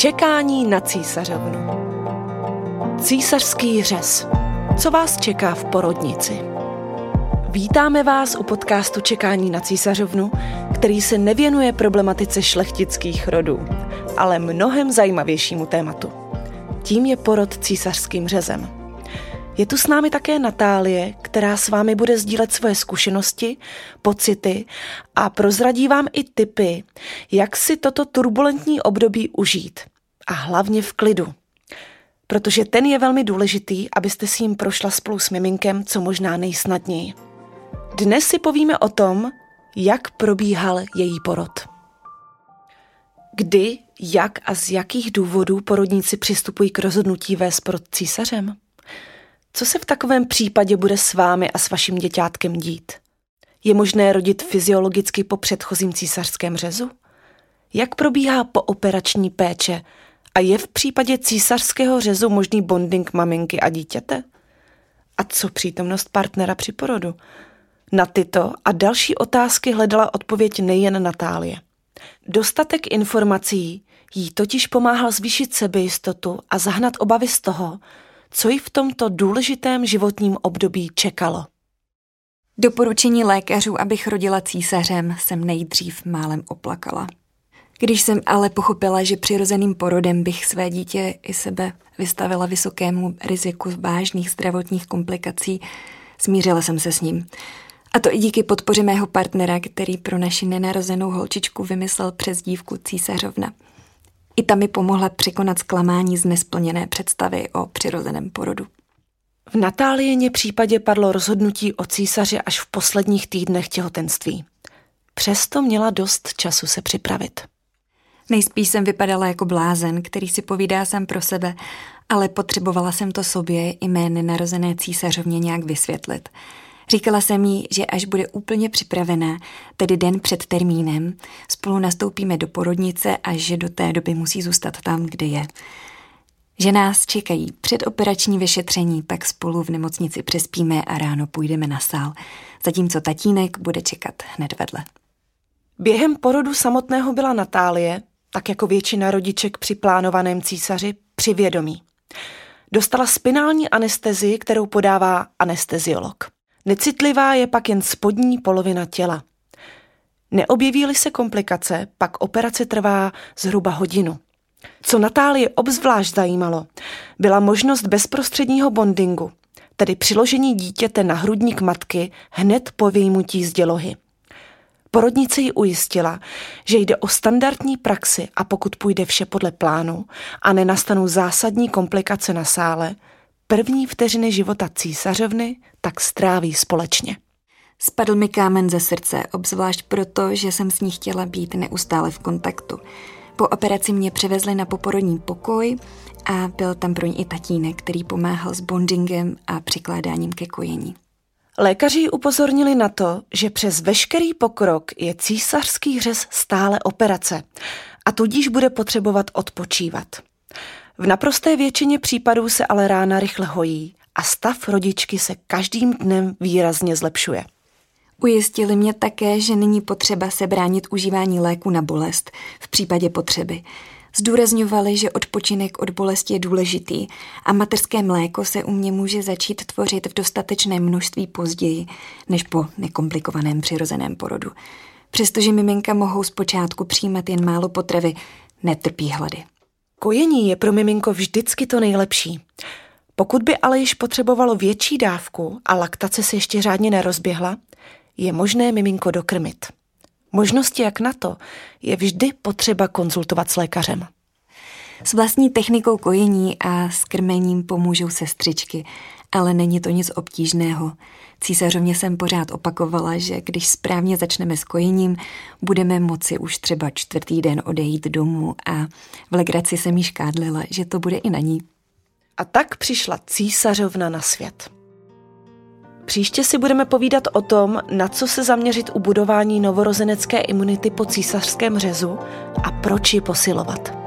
Čekání na císařovnu. Císařský řez. Co vás čeká v porodnici? Vítáme vás u podcastu Čekání na císařovnu, který se nevěnuje problematice šlechtických rodů, ale mnohem zajímavějšímu tématu. Tím je porod císařským řezem. Je tu s námi také Natálie, která s vámi bude sdílet svoje zkušenosti, pocity a prozradí vám i tipy, jak si toto turbulentní období užít. A hlavně v klidu. Protože ten je velmi důležitý, abyste si jim prošla spolu s miminkem co možná nejsnadněji. Dnes si povíme o tom, jak probíhal její porod. Kdy, jak a z jakých důvodů porodníci přistupují k rozhodnutí vést porod císařem? Co se v takovém případě bude s vámi a s vaším děťátkem dít? Je možné rodit fyziologicky po předchozím císařském řezu? Jak probíhá pooperační péče? A je v případě císařského řezu možný bonding maminky a dítěte? A co přítomnost partnera při porodu? Na tyto a další otázky hledala odpověď nejen Natálie. Dostatek informací jí totiž pomáhal zvýšit sebejistotu a zahnat obavy z toho, co ji v tomto důležitém životním období čekalo. Doporučení lékařů, abych rodila císařem, jsem nejdřív málem oplakala. Když jsem ale pochopila, že přirozeným porodem bych své dítě i sebe vystavila vysokému riziku vážných zdravotních komplikací, smířila jsem se s ním. A to i díky podpoře mého partnera, který pro naši nenarozenou holčičku vymyslel přezdívku Císařovna. I ta mi pomohla překonat zklamání z nesplněné představy o přirozeném porodu. V Natáliině případě padlo rozhodnutí o císaři až v posledních týdnech těhotenství. Přesto měla dost času se připravit. Nejspíš jsem vypadala jako blázen, který si povídá sám pro sebe, ale potřebovala jsem to sobě i mé nenarozené císařovně nějak vysvětlit. Říkala jsem jí, že až bude úplně připravená, tedy den před termínem, spolu nastoupíme do porodnice a že do té doby musí zůstat tam, kde je. Že nás čekají předoperační vyšetření, tak spolu v nemocnici přespíme a ráno půjdeme na sál, zatímco tatínek bude čekat hned vedle. Během porodu samotného byla Natálie, tak jako většina rodiček při plánovaném císaři, při vědomí. Dostala spinální anestezii, kterou podává anesteziolog. Necitlivá je pak jen spodní polovina těla. Neobjeví-li se komplikace, pak operace trvá zhruba hodinu. Co Natálii obzvlášť zajímalo, byla možnost bezprostředního bondingu, tedy přiložení dítěte na hrudník matky hned po vyjmutí z dělohy. Porodnice ji ujistila, že jde o standardní praxi a pokud půjde vše podle plánu a nenastanou zásadní komplikace na sále, první vteřiny života císařovny tak stráví společně. Spadl mi kámen ze srdce, obzvlášť proto, že jsem s ní chtěla být neustále v kontaktu. Po operaci mě převezli na poporodní pokoj a byl tam pro ní i tatínek, který pomáhal s bondingem a přikládáním ke kojení. Lékaři ji upozornili na to, že přes veškerý pokrok je císařský řez stále operace a tudíž bude potřebovat odpočívat. V naprosté většině případů se ale rána rychle hojí a stav rodičky se každým dnem výrazně zlepšuje. Ujistili mě také, že není potřeba se bránit užívání léku na bolest v případě potřeby. Zdůrazňovali, že odpočinek od bolesti je důležitý a mateřské mléko se u mě může začít tvořit v dostatečném množství později než po nekomplikovaném přirozeném porodu. Přestože miminka mohou zpočátku přijímat jen málo potravy, netrpí hlady. Kojení je pro miminko vždycky to nejlepší. Pokud by ale již potřebovalo větší dávku a laktace se ještě řádně nerozběhla, je možné miminko dokrmit. Možnosti jak na to je vždy potřeba konzultovat s lékařem. S vlastní technikou kojení a s krmením pomůžou sestřičky, ale není to nic obtížného. Císařovně jsem pořád opakovala, že když správně začneme s kojením, budeme moci už třeba 4. den odejít domů a v legraci jsem jí škádlila, že to bude i na ní. A tak přišla císařovna na svět. Příště si budeme povídat o tom, na co se zaměřit u budování novorozenecké imunity po císařském řezu a proč ji posilovat.